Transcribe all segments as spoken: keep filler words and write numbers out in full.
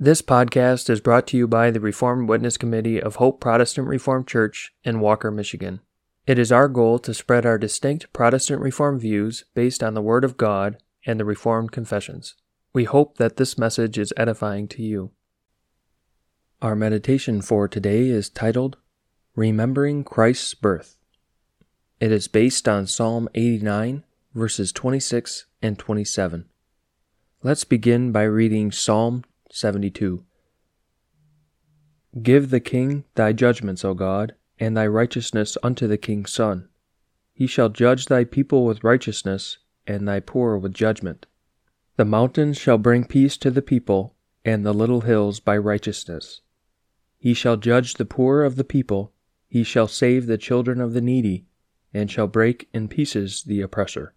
This podcast is brought to you by the Reformed Witness Committee of Hope Protestant Reformed Church in Walker, Michigan. It is our goal to spread our distinct Protestant Reformed views based on the Word of God and the Reformed Confessions. We hope that this message is edifying to you. Our meditation for today is titled, Remembering Christ's Birth. It is based on Psalm eighty-nine, verses twenty-six and twenty-seven. Let's begin by reading Psalm seventy-two. Give the king thy judgments, O God, and thy righteousness unto the king's son. He shall judge thy people with righteousness, and thy poor with judgment. The mountains shall bring peace to the people, and the little hills by righteousness. He shall judge the poor of the people, he shall save the children of the needy, and shall break in pieces the oppressor.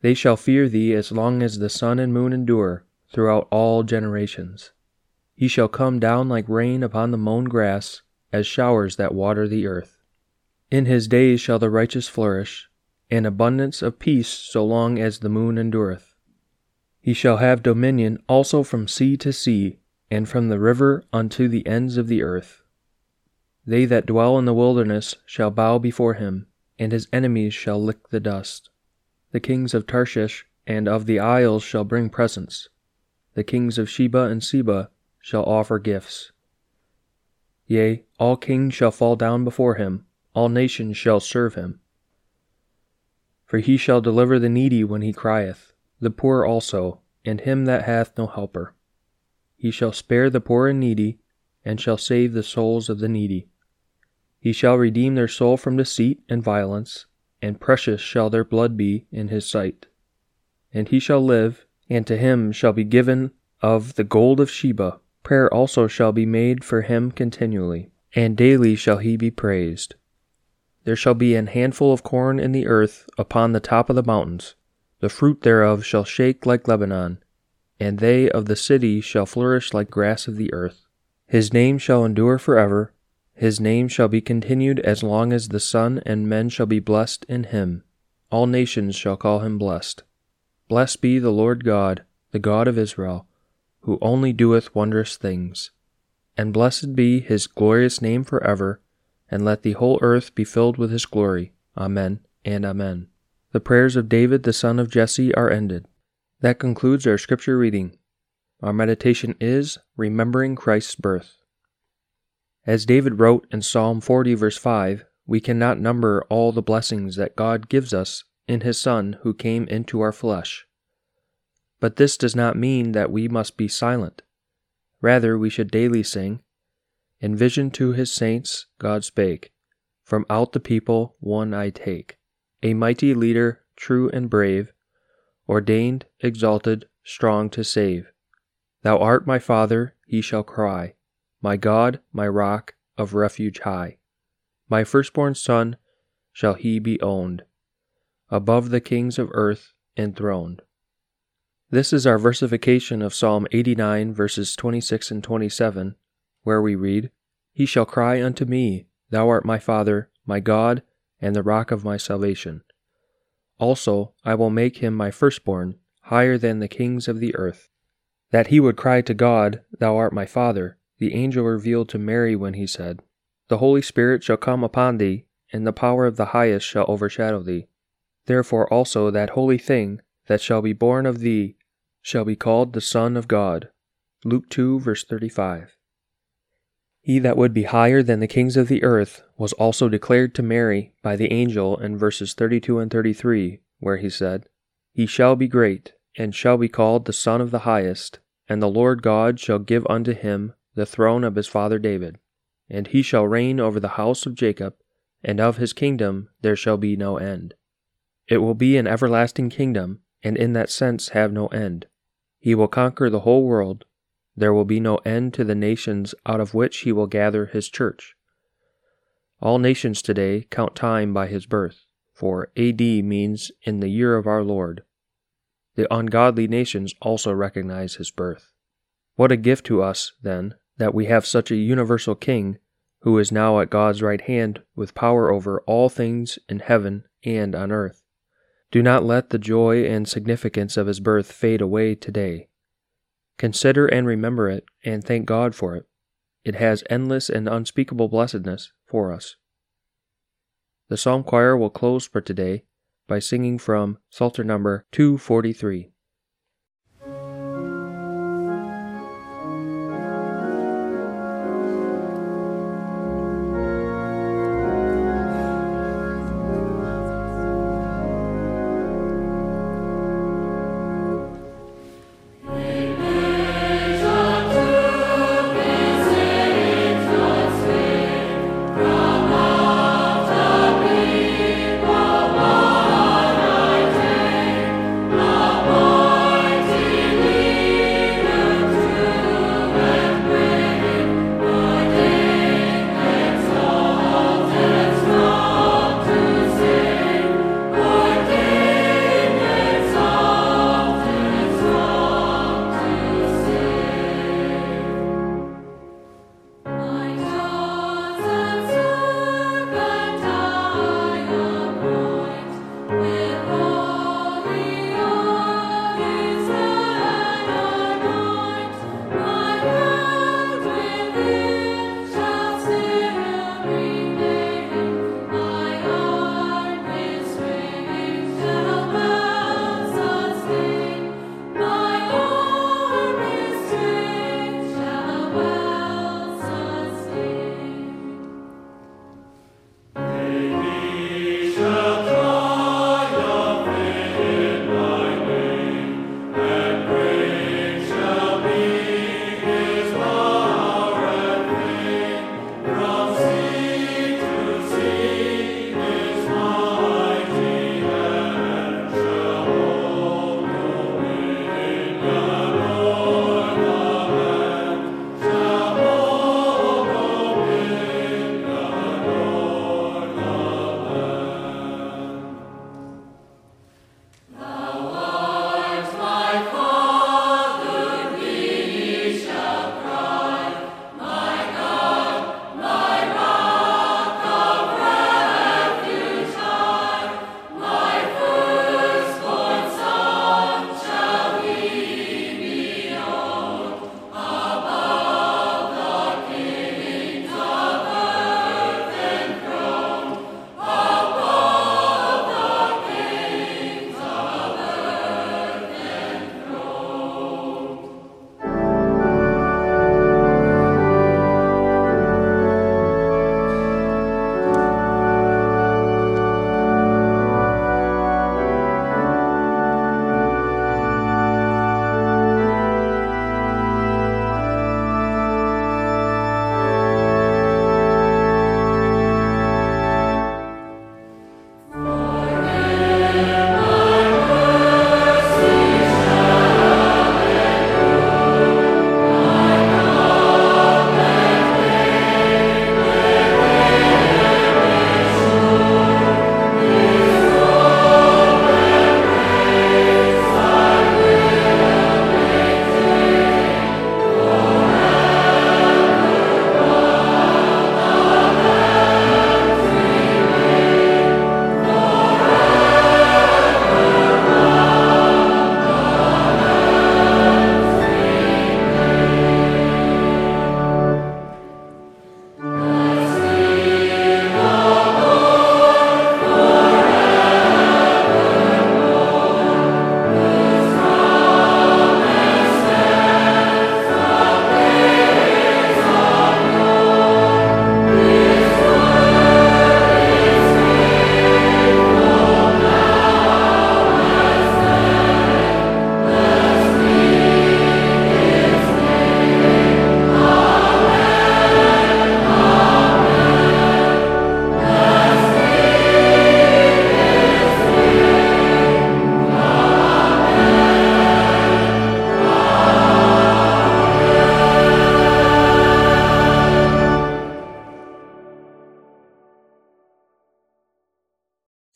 They shall fear thee as long as the sun and moon endure, throughout all generations. He shall come down like rain upon the mown grass, as showers that water the earth. In his days shall the righteous flourish, an abundance of peace so long as the moon endureth. He shall have dominion also from sea to sea, and from the river unto the ends of the earth. They that dwell in the wilderness shall bow before him, and his enemies shall lick the dust. The kings of Tarshish and of the isles shall bring presents. The kings of Sheba and Seba shall offer gifts. Yea, all kings shall fall down before him, all nations shall serve him. For he shall deliver the needy when he crieth, the poor also, and him that hath no helper. He shall spare the poor and needy, and shall save the souls of the needy. He shall redeem their soul from deceit and violence, and precious shall their blood be in his sight. And he shall live, and to him shall be given of the gold of Sheba. Prayer also shall be made for him continually, and daily shall he be praised. There shall be an handful of corn in the earth upon the top of the mountains. The fruit thereof shall shake like Lebanon, and they of the city shall flourish like grass of the earth. His name shall endure forever. His name shall be continued as long as the sun, and men shall be blessed in him. All nations shall call him blessed. Blessed be the Lord God, the God of Israel, who only doeth wondrous things. And blessed be his glorious name forever, and let the whole earth be filled with his glory. Amen and amen. The prayers of David the son of Jesse are ended. That concludes our scripture reading. Our meditation is Remembering Christ's Birth. As David wrote in Psalm forty, verse five, we cannot number all the blessings that God gives us in his Son who came into our flesh. But this does not mean that we must be silent. Rather, we should daily sing, In vision to his saints God spake, from out the people one I take, a mighty leader, true and brave, ordained, exalted, strong to save. Thou art my Father, he shall cry, my God, my rock, of refuge high. My firstborn son shall he be owned, above the kings of earth enthroned. This is our versification of Psalm eighty-nine, verses twenty-six and twenty-seven, where we read, He shall cry unto me, Thou art my Father, my God, and the rock of my salvation. Also, I will make him my firstborn, higher than the kings of the earth. That he would cry to God, Thou art my Father, the angel revealed to Mary when he said, The Holy Spirit shall come upon thee, and the power of the highest shall overshadow thee. Therefore also that holy thing that shall be born of thee shall be called the Son of God. Luke two, verse thirty-five. He that would be higher than the kings of the earth was also declared to Mary by the angel in verses thirty-two and thirty-three, where he said, He shall be great, and shall be called the Son of the Highest, and the Lord God shall give unto him the throne of his father David, and he shall reign over the house of Jacob, and of his kingdom there shall be no end. It will be an everlasting kingdom, and in that sense have no end. He will conquer the whole world. There will be no end to the nations out of which he will gather his church. All nations today count time by his birth, for A D means in the year of our Lord. The ungodly nations also recognize his birth. What a gift to us, then, that we have such a universal king who is now at God's right hand with power over all things in heaven and on earth. Do not let the joy and significance of his birth fade away today. Consider and remember it, and thank God for it. It has endless and unspeakable blessedness for us. The Psalm Choir will close for today by singing from Psalter number two forty-three.